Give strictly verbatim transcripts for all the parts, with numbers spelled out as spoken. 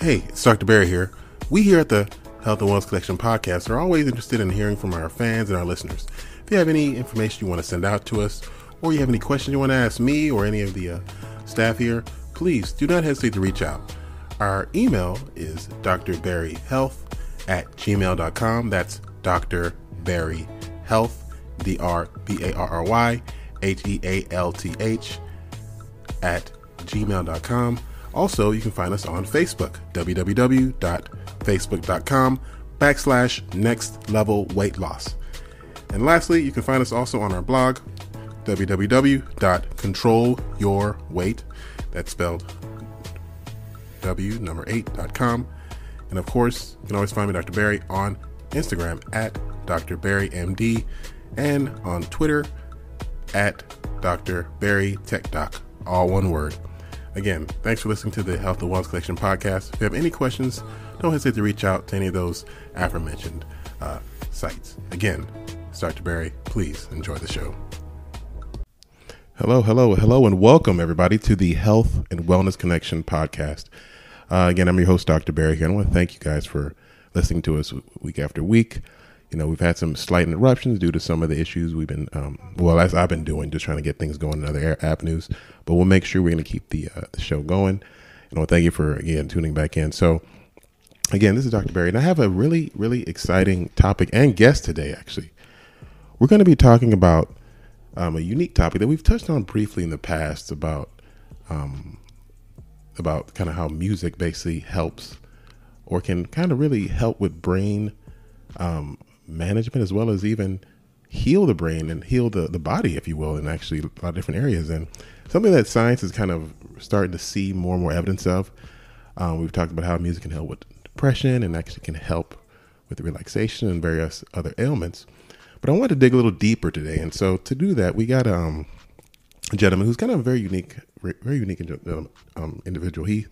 Hey, it's Doctor Barry here. We here at the Health and Wellness Connection podcast are always interested in hearing from our fans and our listeners. If you have any information you want to send out to us, or you have any questions you want to ask me or any of the uh, staff here, please do not hesitate to reach out. Our email is d r barry health at gmail dot com. That's Doctor Barry Health, D R B A R R Y H E A L T H at gmail dot com. Also, you can find us on Facebook, w w w dot facebook dot com backslash next level weight loss. And lastly, you can find us also on our blog, w w w dot control your weight. That's spelled w number eight dot com. And of course, you can always find me, Doctor Barry, on Instagram at Doctor Barry M D and on Twitter at Doctor Barry Tech Doc, all one word. Again, thanks for listening to the Health and Wellness Connection podcast. If you have any questions, don't hesitate to reach out to any of those aforementioned uh, sites. Again, it's Doctor Barry. Please enjoy the show. Hello, hello, hello, and welcome everybody to the Health and Wellness Connection podcast. Uh, again, I'm your host, Doctor Barry here, and I want to thank you guys for listening to us week after week. You know, we've had some slight interruptions due to some of the issues we've been, um, well, as I've been doing, just trying to get things going in other avenues, but we'll make sure we're going to keep the, uh, the show going. And I'll thank you for, again, tuning back in. So again, this is Doctor Barry, and I have a really, really exciting topic and guest today, actually. We're going to be talking about um, a unique topic that we've touched on briefly in the past about, um, about kind of how music basically helps or can kind of really help with brain um, management, as well as even heal the brain and heal the, the body, if you will, in actually a lot of different areas. And something that science is kind of starting to see more and more evidence of. Um, we've talked about how music can help with depression and actually can help with relaxation and various other ailments. But I want to dig a little deeper today. And so to do that, we got um, a gentleman who's kind of a very unique, very unique um, individual. He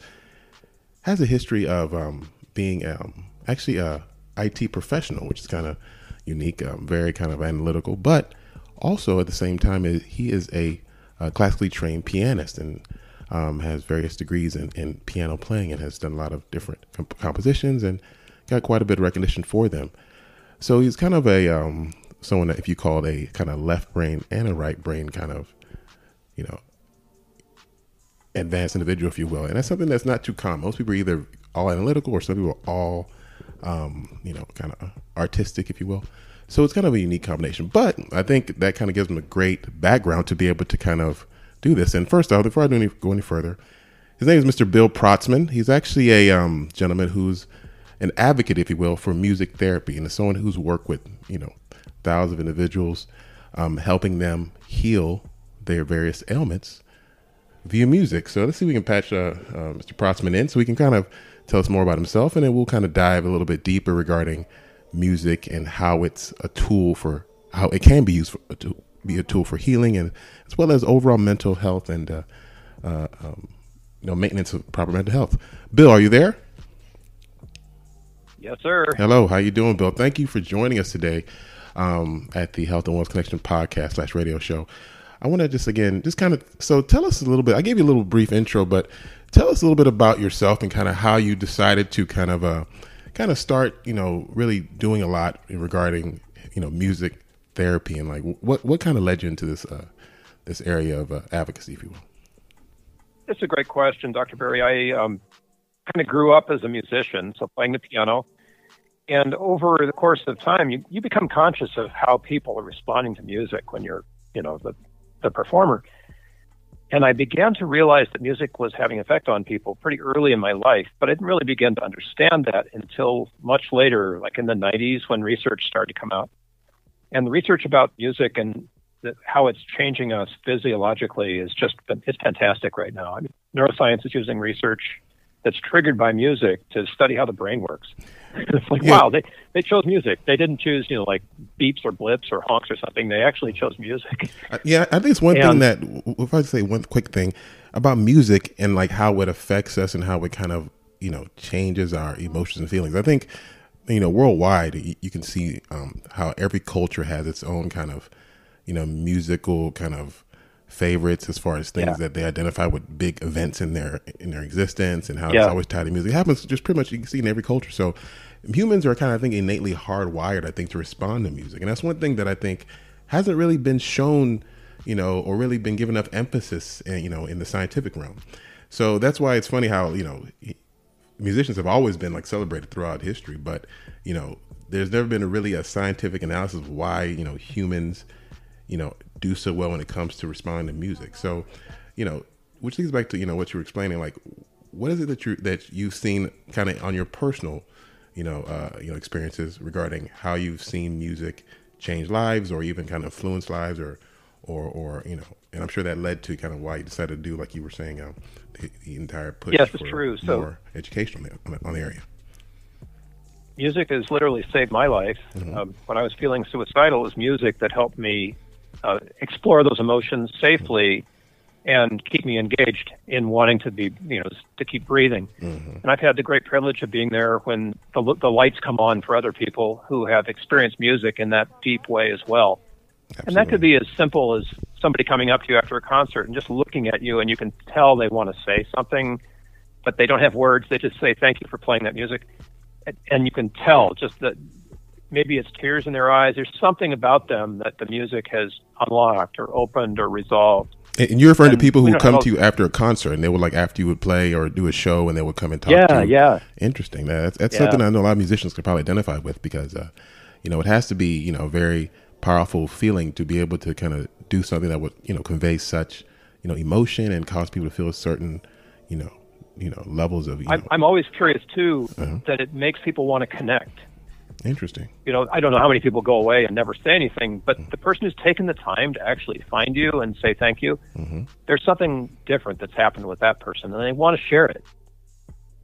has a history of um, being um, actually a I T professional, which is kind of unique, um, very kind of analytical, but also at the same time, he is a, a classically trained pianist and um, has various degrees in, in piano playing and has done a lot of different comp- compositions and got quite a bit of recognition for them. So he's kind of a um, someone that if you called a kind of left brain and a right brain kind of, you know, advanced individual, if you will. And that's something that's not too common. Most people are either all analytical or some people are all Um, you know, kind of artistic, if you will. So it's kind of a unique combination, but I think that kind of gives them a great background to be able to kind of do this. And first off, before I do any, go any further, his name is Mister Bill Protzmann. He's actually a um, gentleman who's an advocate, if you will, for music therapy, and is someone who's worked with, you know, thousands of individuals, um, helping them heal their various ailments via music. So let's see if we can patch uh, uh, Mister Protzmann in so we can kind of tell us more about himself, and then we'll kind of dive a little bit deeper regarding music and how it's a tool for how it can be used for, to be a tool for healing, and as well as overall mental health and uh, uh, um, you know, maintenance of proper mental health. Bill, are you there? Yes, sir. Hello, how you doing, Bill? Thank you for joining us today um, at the Health and Wellness Connection podcast slash radio show. I want to just again, just kind of so tell us a little bit. I gave you a little brief intro, but tell us a little bit about yourself and kind of how you decided to kind of uh, kind of start, you know, really doing a lot regarding, you know, music therapy and like what what kind of led you into this uh, this area of uh, advocacy, if you will. That's a great question, Doctor Barry. I um, kind of grew up as a musician, so playing the piano, and over the course of time, you you become conscious of how people are responding to music when you're, you know, the the performer. And I began to realize that music was having an effect on people pretty early in my life, but I didn't really begin to understand that until much later, like in the nineties, when research started to come out. And the research about music and the, how it's changing us physiologically is just, it's fantastic right now. I mean, neuroscience is using research that's triggered by music to study how the brain works. It's like, yeah. Wow, they, they chose music. They didn't choose, you know, like beeps or blips or honks or something. They actually chose music. Yeah, I think it's one and, thing that, if I say one quick thing about music and like how it affects us and how it kind of, you know, changes our emotions and feelings. I think, you know, worldwide, you, you can see um, how every culture has its own kind of, you know, musical kind of favorites as far as things yeah. that they identify with big events in their in their existence, and how yeah. it's always tied to music. It happens just pretty much, you can see in every culture. So humans are kind of, I think, innately hardwired, I think, to respond to music. And that's one thing that I think hasn't really been shown, you know, or really been given enough emphasis, in, you know, in the scientific realm. So that's why it's funny how, you know, musicians have always been like celebrated throughout history, but, you know, there's never been a, really a scientific analysis of why, you know, humans, you know, do so well when it comes to responding to music. So, you know, which leads back to, you know, what you were explaining, like, what is it that you, that you've seen kind of on your personal, you know, uh, you know, experiences regarding how you've seen music change lives or even kind of influence lives or, or, or, you know, and I'm sure that led to kind of why you decided to do, like you were saying, um, the, the entire push yes, for true. So, more education on the, on the area. Music has literally saved my life. Mm-hmm. Um, when I was feeling suicidal, it was music that helped me Uh, explore those emotions safely and keep me engaged in wanting to be, you know, to keep breathing. Mm-hmm. And I've had the great privilege of being there when the, the lights come on for other people who have experienced music in that deep way as well. Absolutely. And that could be as simple as somebody coming up to you after a concert and just looking at you, and you can tell they want to say something, but they don't have words. They just say, "Thank you for playing that music." And, and you can tell just that. Maybe it's tears in their eyes. There's something about them that the music has unlocked or opened or resolved. And you're referring and to people who come to you after a concert, and they would, like, after you would play or do a show, and they would come and talk yeah, to you. Yeah, yeah. Interesting. That's, that's yeah. something I know a lot of musicians could probably identify with, because, uh, you know, it has to be, you know, a very powerful feeling to be able to kind of do something that would, you know, convey such, you know, emotion and cause people to feel certain, you know, you know, levels of, you I'm, know. I'm always curious, too, uh-huh. that it makes people want to connect. Interesting. You know, I don't know how many people go away and never say anything, but mm-hmm. the person who's taken the time to actually find you and say thank you, mm-hmm. there's something different that's happened with that person, and they want to share it.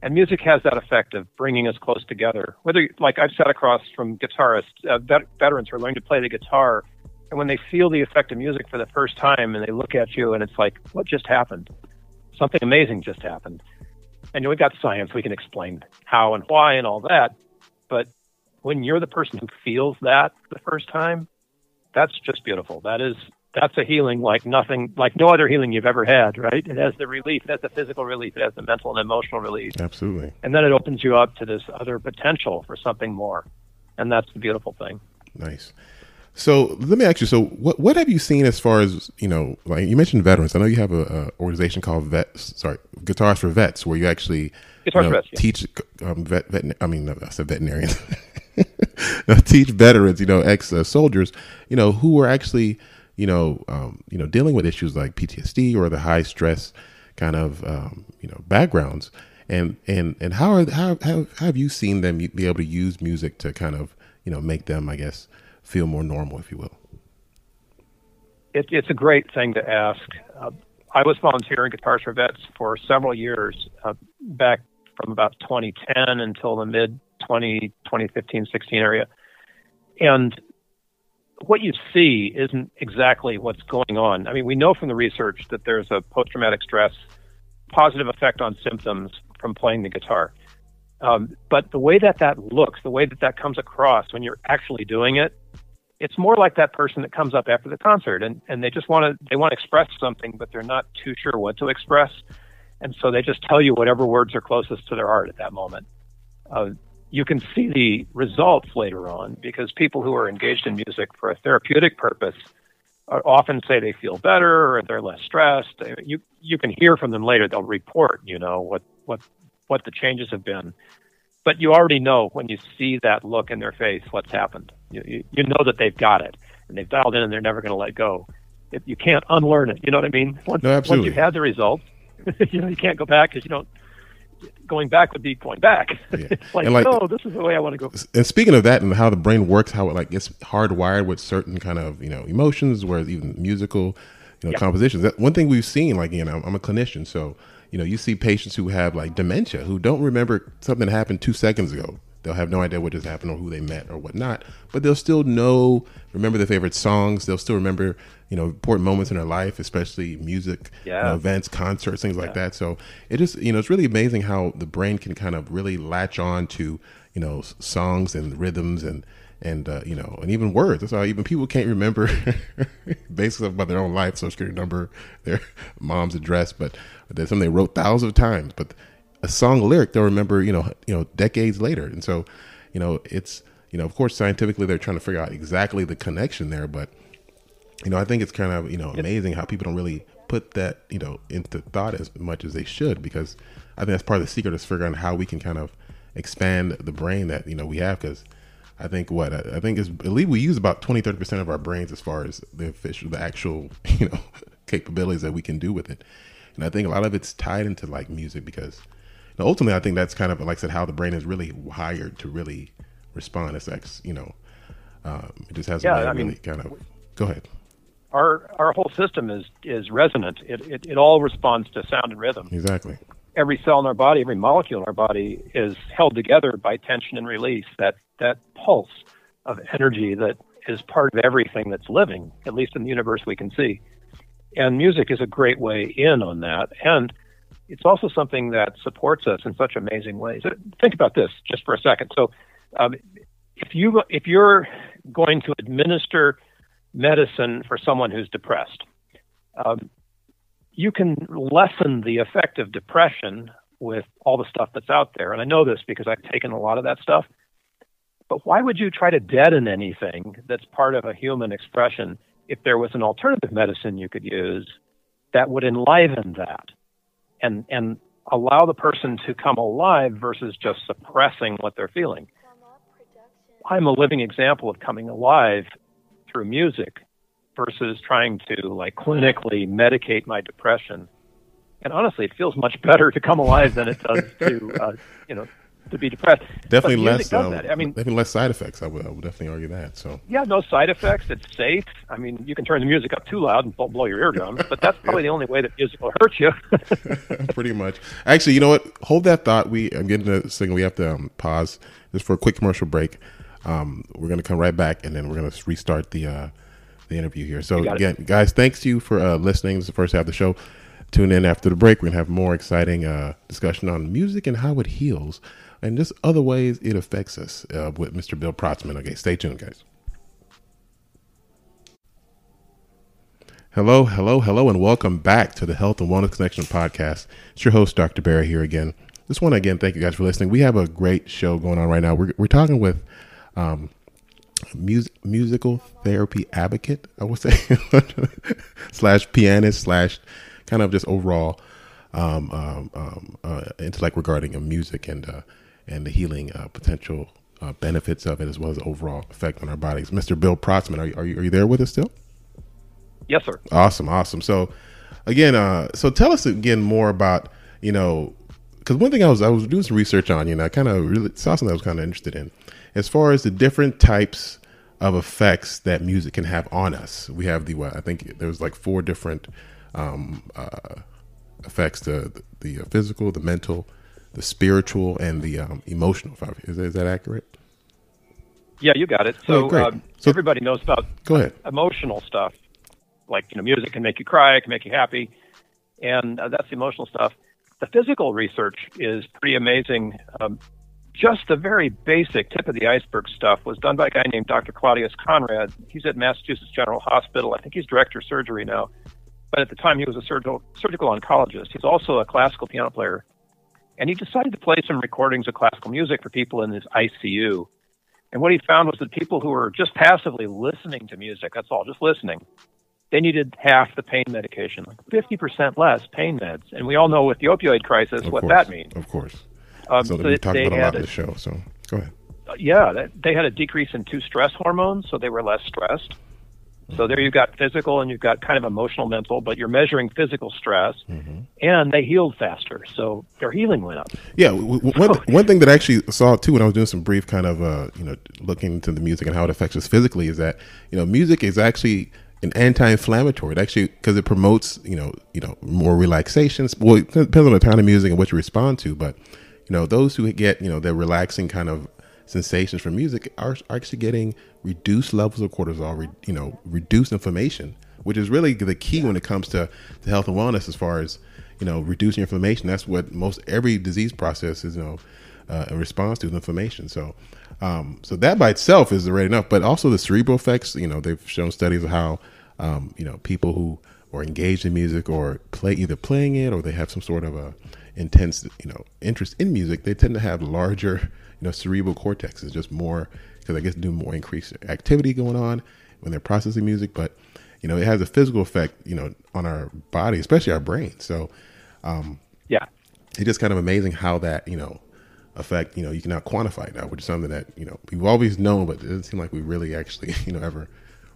And music has that effect of bringing us close together. Whether, like, I've sat across from guitarists, uh, vet- veterans who are learning to play the guitar, and when they feel the effect of music for the first time, and they look at you, and it's like, what just happened? Something amazing just happened. And, you know, we've got science. We can explain how and why and all that, but when you're the person who feels that the first time, that's just beautiful. That is, that's a healing like nothing, like no other healing you've ever had, right? It has the relief, it has the physical relief, it has the mental and emotional relief. Absolutely. And then it opens you up to this other potential for something more. And that's the beautiful thing. Nice. So let me ask you, so what, what have you seen as far as, you know, like you mentioned veterans. I know you have a, a organization called Vets, sorry, Guitars for Vets, where you actually Guitars you know, for Vets, yeah. teach um, vet, vet, I mean, no, I said veterinarians. Now, teach veterans, you know, ex uh, soldiers, you know, who are actually, you know, um, you know, dealing with issues like P T S D or the high stress kind of, um, you know, backgrounds, and and and how are how, how have you seen them be able to use music to kind of, you know, make them, I guess, feel more normal, if you will? It, it's a great thing to ask. Uh, I was volunteering Guitars for Vets for several years uh, back from about twenty ten until the mid. twenty fifteen sixteen area. And what you see isn't exactly what's going on. I mean, we know from the research that there's a post-traumatic stress positive effect on symptoms from playing the guitar. Um, but the way that that looks, the way that that comes across when you're actually doing it, it's more like that person that comes up after the concert and, and they just want to, they want to express something, but they're not too sure what to express. And so they just tell you whatever words are closest to their heart at that moment. Uh, You can see the results later on, because people who are engaged in music for a therapeutic purpose are often say they feel better or they're less stressed. You you can hear from them later. They'll report, you know, what, what, what the changes have been. But you already know when you see that look in their face what's happened. You, you, you know that they've got it and they've dialed in and they're never going to let go. it, you can't unlearn it. You know what I mean? Once, no, absolutely. Once you've had the results, you know, you can't go back because you don't. Going back would be going back. Yeah. like, and like, no, this is the way I want to go. And speaking of that and how the brain works, how it like gets hardwired with certain kind of, you know, emotions, whereas even musical, you know, yeah. compositions. That one thing we've seen, like, you know, I'm a clinician, so, you know, you see patients who have like dementia, who don't remember something that happened two seconds ago. They'll have no idea what just happened or who they met or whatnot, but they'll still know, remember their favorite songs. They'll still remember, you know, important moments in their life, especially music, yeah. you know, events, concerts, things yeah. like that. So it just, you know, it's really amazing how the brain can kind of really latch on to, you know, songs and rhythms and, and, uh, you know, and even words. That's how even people can't remember basic stuff about their own life, social security number, their mom's address, but there's something they wrote thousands of times, but a song lyric they'll remember, you know, you know, decades later. And so, you know, it's, you know, of course, scientifically they're trying to figure out exactly the connection there, but, you know, I think it's kind of, you know, amazing how people don't really put that, you know, into thought as much as they should, because I think that's part of the secret is figuring out how we can kind of expand the brain that, you know, we have. Cause I think what, I, I think is, I believe we use about twenty, thirty percent of our brains as far as the official, the actual, you know, capabilities that we can do with it. And I think a lot of it's tied into like music because, now, ultimately, I think that's kind of like I said, how the brain is really wired to really respond. It's like, you know, um, it just has yeah, a I really mean, kind of. Go ahead. Our our whole system is is resonant. It, it it all responds to sound and rhythm. Exactly. Every cell in our body, every molecule in our body is held together by tension and release. That that pulse of energy that is part of everything that's living, at least in the universe we can see. And music is a great way in on that. And it's also something that supports us in such amazing ways. Think about this just for a second. So um, if you, if you're going to administer medicine for someone who's depressed, um, you can lessen the effect of depression with all the stuff that's out there. And I know this because I've taken a lot of that stuff. But why would you try to deaden anything that's part of a human expression if there was an alternative medicine you could use that would enliven that? And, and allow the person to come alive versus just suppressing what they're feeling. I'm a living example of coming alive through music versus trying to like clinically medicate my depression. And honestly, it feels much better to come alive than it does to, uh, you know, to be depressed. Definitely less, uh, I mean, definitely less side effects. I would, I would definitely argue that. So yeah, no side effects. It's safe. I mean, you can turn the music up too loud and blow your eardrums, but that's probably yeah. the only way that music will hurt you. Pretty much. Actually, you know what? Hold that thought. We I'm getting to a signal. We have to um, pause just for a quick commercial break. Um, we're going to come right back, and then we're going to restart the uh, the interview here. So again, it. guys, thanks to you for uh, listening. This is the first half of the show. Tune in after the break. We're going to have more exciting uh, discussion on music and how it heals. And just other ways it affects us uh, with Mister Bill Protzmann. Okay, stay tuned, guys. Hello, hello, hello, and welcome back to the Health and Wellness Connection podcast. It's your host, Doctor Barry, here again. Just want to, again, thank you guys for listening. We have a great show going on right now. We're, we're talking with um, music, musical therapy advocate, I would say, slash pianist, slash kind of just overall Um, um, um, uh, intellect regarding uh, music and uh, and the healing uh, potential uh, benefits of it, as well as the overall effect on our bodies. Mister Bill Protzmann, are you, are you are you there with us still? Yes, sir. Awesome, awesome. So, again, uh, so tell us again more about, you know, because one thing I was I was doing some research on, you know, I kind of really saw something I was kind of interested in, as far as the different types of effects that music can have on us. We have the well, I think there was like four different. Um, uh, affects the, the the physical, the mental, the spiritual, and the um, emotional. Is, is that accurate? Yeah, you got it. So, oh, um, so everybody knows about go ahead. emotional stuff, like, you know, music can make you cry, it can make you happy, and uh, that's the emotional stuff. The physical research is pretty amazing. Um, just the very basic tip of the iceberg stuff was done by a guy named Doctor Claudius Conrad. He's at Massachusetts General Hospital. I think he's director of surgery now. But at the time, he was a surgical, surgical oncologist. He's also a classical piano player. And he decided to play some recordings of classical music for people in his I C U. And what he found was that people who were just passively listening to music, that's all, just listening, they needed half the pain medication, like fifty percent less pain meds. And we all know with the opioid crisis of what course, that means. Of course. Um, so, so we talked about a lot in the show, so go ahead. Yeah, they had a decrease in two stress hormones, so they were less stressed. So there you've got physical and you've got kind of emotional, mental, but you're measuring physical stress, mm-hmm. and they healed faster. So their healing went up. Yeah. W- w- one, one thing that I actually saw too, when I was doing some brief kind of, uh, you know, looking into the music and how it affects us physically, is that, you know, music is actually an anti-inflammatory. It actually, because it promotes, you know, you know, more relaxation. Well, it depends on the kind of music and what you respond to, but you know, those who get, you know, their relaxing kind of sensations from music are, are actually getting reduced levels of cortisol, re, you know, reduced inflammation, which is really the key when it comes to, to health and wellness, as far as, you know, reducing inflammation. That's what most every disease process is, you know, uh, in response to inflammation. So, um, so that by itself is already enough, but also the cerebral effects, you know, they've shown studies of how, um, you know, people who are engaged in music or play, either playing it or they have some sort of a intense, you know, interest in music, they tend to have larger, you know, cerebral cortex is just more, because I guess do more increased activity going on when they're processing music. But, you know, it has a physical effect, you know, on our body, especially our brain. So, um, yeah, it's just kind of amazing how that, you know, effect, you know, you cannot quantify it now, which is something that, you know, we've always known, but it doesn't seem like we really actually, you know, ever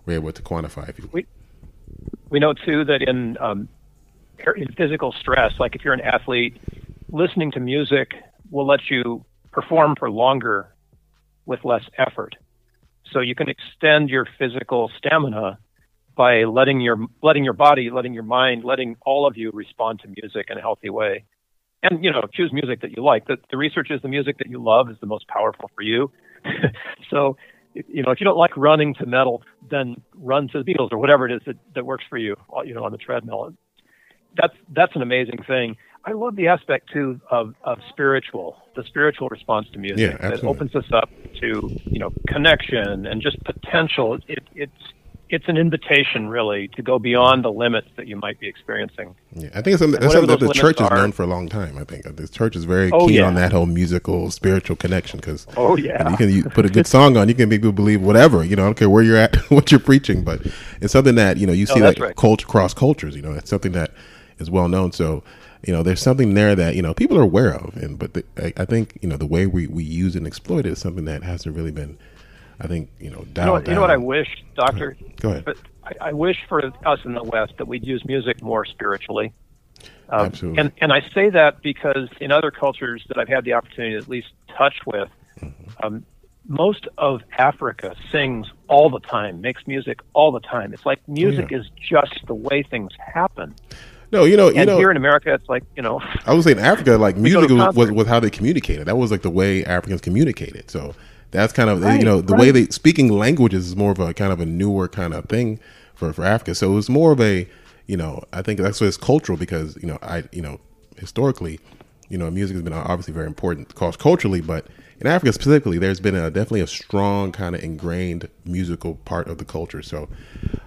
were able to quantify. If you we, we know too, that in, um, in physical stress, like if you're an athlete, listening to music will let you perform for longer with less effort. So you can extend your physical stamina by letting your letting your body, letting your mind, letting all of you respond to music in a healthy way. And, you know, choose music that you like. The, the research is the music that you love is the most powerful for you. So, you know, if you don't like running to metal, then run to the Beatles or whatever it is that, that works for you, you know, on the treadmill. That's, that's an amazing thing. I love the aspect too of, of spiritual, the spiritual response to music. Yeah, absolutely. It opens us up to, you know, connection and just potential. It, it's it's an invitation really to go beyond the limits that you might be experiencing. Yeah, I think it's something, that's something that the church has known for a long time. I think the church is very oh, keen yeah. on that whole musical spiritual connection, because oh yeah, you can you put a good song on, you can make people believe whatever, you know, I don't care where you're at, what you're preaching, but it's something that, you know, you see oh, like right. culture cross cultures. You know, it's something that is well known. So, you know, there's something there that, you know, people are aware of. And but the, I, I think, you know, the way we, we use and exploit it is something that hasn't really been, I think, you know, dialed you know, down. You know what I wish, Doctor? Go ahead. But I, I wish for us in the West that we'd use music more spiritually. Um, Absolutely. And, and I say that because in other cultures that I've had the opportunity to at least touch with, mm-hmm. um, most of Africa sings all the time, makes music all the time. It's like music yeah. is just the way things happen. No, you know, and you know, here in America, it's like, you know, I was saying Africa, like music was, was, was how they communicated. That was like the way Africans communicated. So that's kind of, right, you know, the right. way they speaking languages is more of a kind of a newer kind of thing for, for Africa. So it was more of a, you know, I think that's why it's cultural, because, you know, I, you know, historically, you know, music has been obviously very important cross culturally, but in Africa specifically, there's been a, definitely a strong kind of ingrained musical part of the culture. So,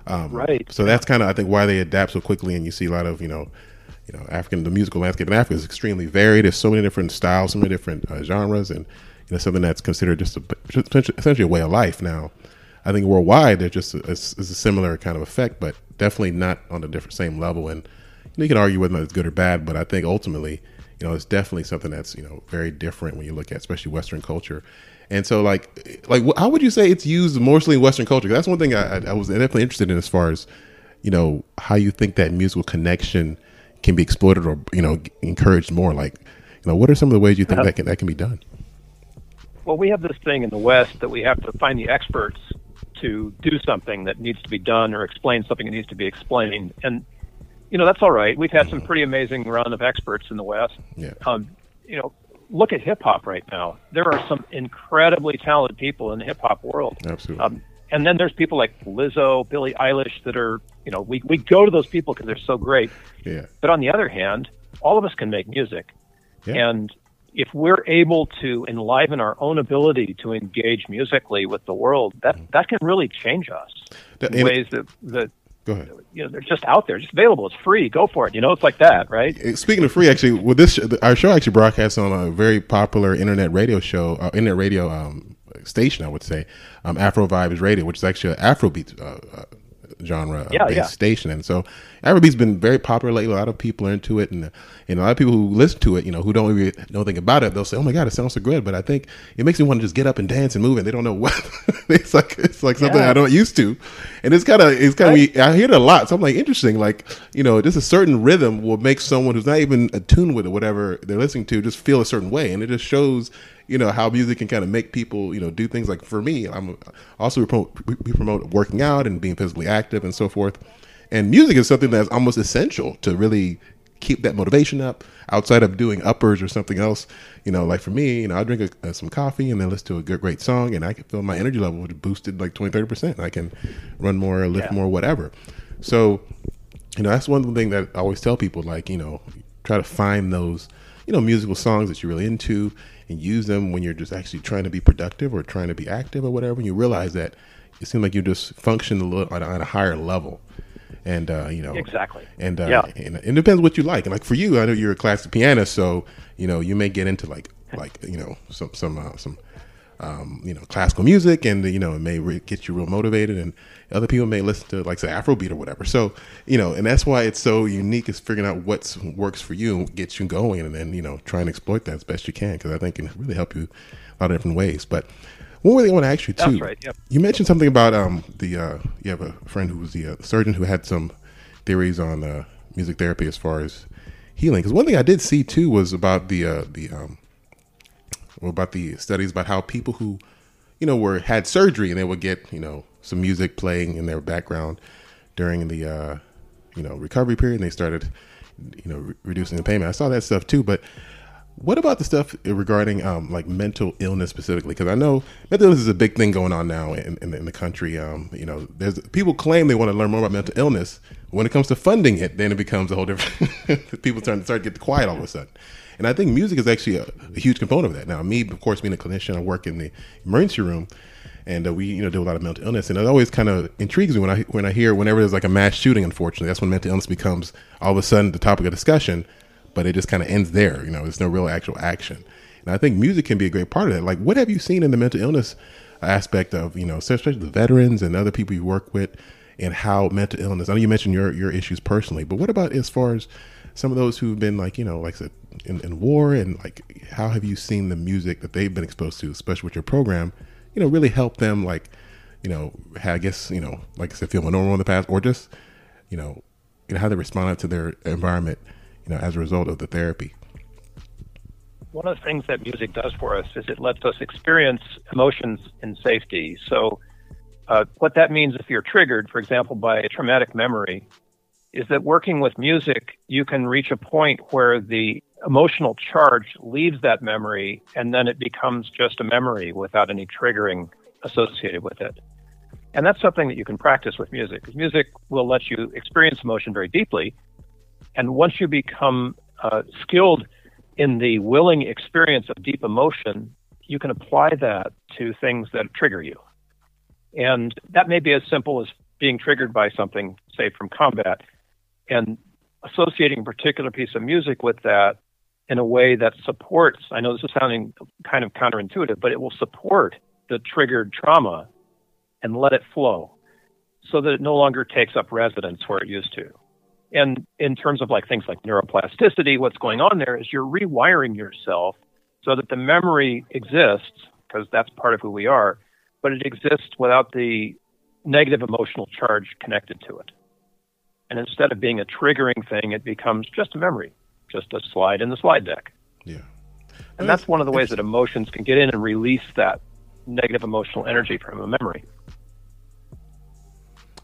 um, right. So that's kind of, I think, why they adapt so quickly. And you see a lot of, you know, you know, African, the musical landscape in Africa is extremely varied. There's so many different styles, so many different uh, genres, and, you know, something that's considered just a, essentially a way of life. Now, I think worldwide, there's just a, it's, it's a similar kind of effect, but definitely not on the different same level. And you know, you can argue whether it's good or bad, but I think ultimately, you know, it's definitely something that's, you know, very different when you look at especially Western culture. And so like, like how would you say it's used mostly in Western culture? That's one thing I, I was definitely interested in as far as, you know, how you think that musical connection can be exploited or, you know, encouraged more. Like, you know, what are some of the ways you think uh, that can, that can be done? Well, we have this thing in the West that we have to find the experts to do something that needs to be done or explain something that needs to be explained. And, you know, that's all right. We've had some pretty amazing run of experts in the West. Yeah. Um, you know, look at hip hop right now. There are some incredibly talented people in the hip hop world. Absolutely. Um, and then there's people like Lizzo, Billie Eilish that are, you know, we, we go to those people because they're so great. Yeah. But on the other hand, all of us can make music. Yeah. And if we're able to enliven our own ability to engage musically with the world, that, that can really change us in and ways that, that Go ahead. You know, they're just out there, just available. It's free. Go for it. You know, it's like that, right? Speaking of free, actually, well, this our show actually broadcasts on a very popular internet radio show, uh, internet radio um, station, I would say, um, Afro Vibes Radio, which is actually an Afrobeat uh, genre yeah, based yeah. station. And so Afrobeat's been very popular lately. A lot of people are into it, and and a lot of people who listen to it, you know, who don't really know anything about it, they'll say, "Oh my God, it sounds so good," but I think it makes me want to just get up and dance and move, and they don't know what. it's like it's like something yeah. I don't used to, and it's kind of it's kind of right. I hear it a lot, so I'm like, interesting, like, you know, just a certain rhythm will make someone who's not even attuned with it, whatever they're listening to, just feel a certain way, and it just shows, you know, how music can kind of make people, you know, do things. Like for me, I'm also we promote, we promote working out and being physically active and so forth. And music is something that's almost essential to really keep that motivation up outside of doing uppers or something else. You know, like for me, you know, I drink a, a, some coffee and then listen to a good, great song, and I can feel my energy level boosted like twenty, thirty percent. I can run more, lift yeah. more, whatever. So, you know, that's one thing that I always tell people, like, you know, try to find those, you know, musical songs that you're really into and use them when you're just actually trying to be productive or trying to be active or whatever. And you realize that it seems like you just function a little on, on a higher level. And, uh, you know, exactly. And, uh, yeah. and, and it depends what you like. And like for you, I know you're a classic pianist, so, you know, you may get into like, like, you know, some, some, uh, some, um, you know, classical music, and, you know, it may re- get you real motivated, and other people may listen to like say Afrobeat or whatever. So, you know, and that's why it's so unique, is figuring out what works for you and gets you going, and then, you know, try and exploit that as best you can. 'Cause I think it can really help you a lot of different ways. But one thing I want to ask you too, right, yep. you mentioned something about um the uh you have a friend who was the uh, surgeon who had some theories on uh, music therapy as far as healing. Because one thing I did see too was about the uh, the um about the studies about how people who, you know, were had surgery and they would get, you know, some music playing in their background during the uh, you know, recovery period, and they started, you know, re- reducing the pain. I saw that stuff too, but. What about the stuff regarding um, like mental illness specifically? Because I know mental illness is a big thing going on now in, in, in the country. Um, you know, there's people claim they want to learn more about mental illness. When it comes to funding it, then it becomes a whole different. People start to start to get quiet all of a sudden. And I think music is actually a, a huge component of that. Now, me, of course, being a clinician, I work in the emergency room, and uh, we, you know, do a lot of mental illness. And it always kind of intrigues me when I when I hear whenever there's like a mass shooting. Unfortunately, that's when mental illness becomes all of a sudden the topic of discussion. But it just kind of ends there. You know, there's no real actual action. And I think music can be a great part of that. Like, what have you seen in the mental illness aspect of, you know, especially the veterans and other people you work with, and how mental illness, I know you mentioned your, your issues personally, but what about as far as some of those who've been like, you know, like in, in war, and like, how have you seen the music that they've been exposed to, especially with your program, you know, really help them, like, you know, I guess, you know, like I said, feel more normal in the past, or just, you know, you know, how they responded to their environment, you know, as a result of the therapy? One of the things that music does for us is it lets us experience emotions in safety. So uh, what that means, if you're triggered, for example, by a traumatic memory, is that working with music, you can reach a point where the emotional charge leaves that memory, and then it becomes just a memory without any triggering associated with it. And that's something that you can practice with music, because music will let you experience emotion very deeply. And once you become uh, skilled in the willing experience of deep emotion, you can apply that to things that trigger you. And that may be as simple as being triggered by something, say, from combat, and associating a particular piece of music with that in a way that supports, I know this is sounding kind of counterintuitive, but it will support the triggered trauma and let it flow so that it no longer takes up residence where it used to. And in terms of like things like neuroplasticity, what's going on there is you're rewiring yourself so that the memory exists, because that's part of who we are, but it exists without the negative emotional charge connected to it. And instead of being a triggering thing, it becomes just a memory, just a slide in the slide deck. Yeah. And that's one of the ways that emotions can get in and release that negative emotional energy from a memory.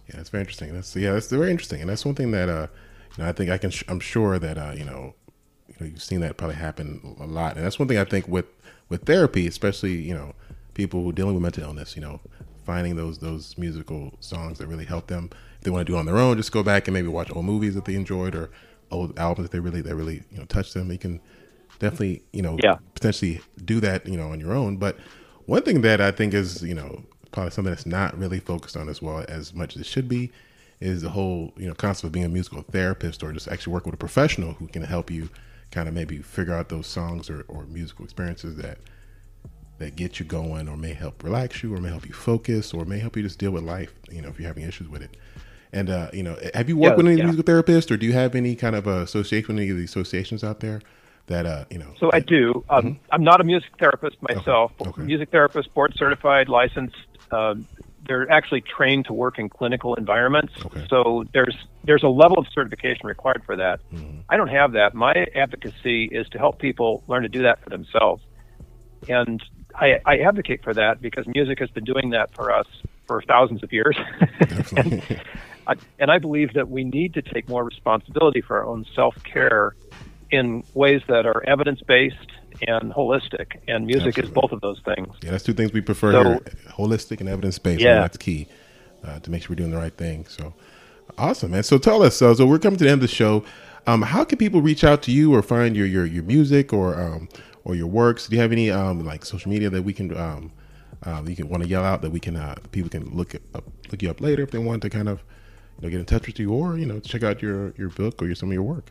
Yeah, that's very interesting. That's yeah, that's very interesting, and that's one thing that uh, you know, I think I can. Sh- I'm sure that uh, you know, you know, you've seen that probably happen a lot, and that's one thing I think with, with therapy, especially, you know, people who are dealing with mental illness, you know, finding those those musical songs that really help them. If they want to do it on their own, just go back and maybe watch old movies that they enjoyed or old albums that they really that really you know touch them. You can definitely you know yeah. potentially do that you know on your own. But one thing that I think is you know. probably something that's not really focused on as well as much as it should be is the whole, you know, concept of being a musical therapist, or just actually work with a professional who can help you kind of maybe figure out those songs or, or musical experiences that, that get you going, or may help relax you, or may help you focus, or may help you just deal with life, you know, if you're having issues with it. And, uh, you know, have you worked yeah, with any yeah. musical therapists, or do you have any kind of uh, association with any of the associations out there that, uh, you know? So I do. Um, mm-hmm. I'm not a music therapist myself. Okay. Okay. Music therapist, board certified, licensed. Um, they're actually trained to work in clinical environments. Okay. So there's there's a level of certification required for that. Mm-hmm. I don't have that. My advocacy is to help people learn to do that for themselves. And I, I advocate for that because music has been doing that for us for thousands of years. and, I, and I believe that we need to take more responsibility for our own self-care in ways that are evidence-based and holistic. And music Absolutely. Is both of those things. Yeah, that's two things we prefer so, here, holistic and evidence-based. Yeah. And that's key uh, to make sure we're doing the right thing. So awesome, man. So tell us, uh, so we're coming to the end of the show. Um, how can people reach out to you or find your, your, your music or... Um, or your works? Do you have any um, like social media that we can um, uh, you can want to yell out that we can uh, people can look at, up, look you up later if they want to kind of you know get in touch with you or you know check out your your book or your, some of your work?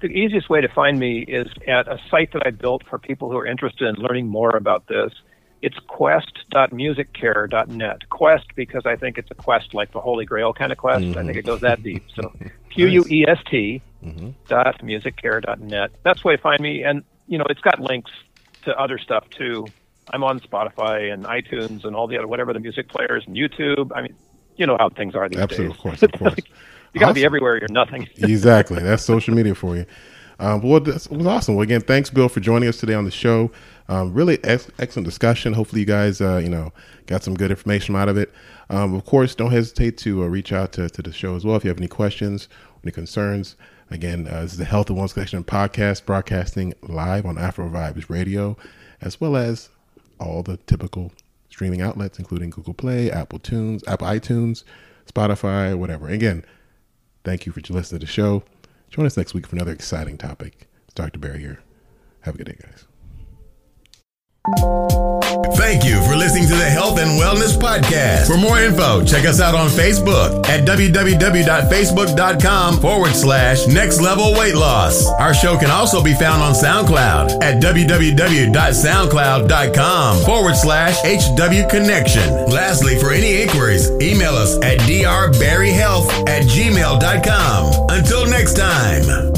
The easiest way to find me is at a site that I built for people who are interested in learning more about this. It's quest dot music care dot net. Quest because I think it's a quest like the Holy Grail kind of quest. Mm-hmm. I think it goes that deep. So Q U E S T mm-hmm. dot music care dot net. That's where you find me. And you know, it's got links to other stuff too. I'm on Spotify and iTunes and all the other, whatever the music players and YouTube. I mean, you know how things are these Absolutely, days. Absolutely, of course, of course. You got to awesome. Be everywhere. You're nothing. Exactly. That's social media for you. Um, well, this was awesome. Well, again, thanks, Bill, for joining us today on the show. Um, really ex- excellent discussion. Hopefully you guys, uh, you know, got some good information out of it. Um, of course, don't hesitate to uh, reach out to, to the show as well if you have any questions, any concerns. Again, uh, this is the Health and Wellness Connection podcast, broadcasting live on Afro Vibes Radio, as well as all the typical streaming outlets, including Google Play, Apple Tunes, Apple iTunes, Spotify, whatever. Again, thank you for listening to the show. Join us next week for another exciting topic. It's Doctor Bear here. Have a good day, guys. Thank you for listening to the Health and Wellness Podcast. For more info, check us out on Facebook at www.facebook.com forward slash next level weight loss. Our show can also be found on SoundCloud at www.soundcloud.com forward slash HW Connection. Lastly, for any inquiries, email us at drberryhealth at gmail.com. Until next time.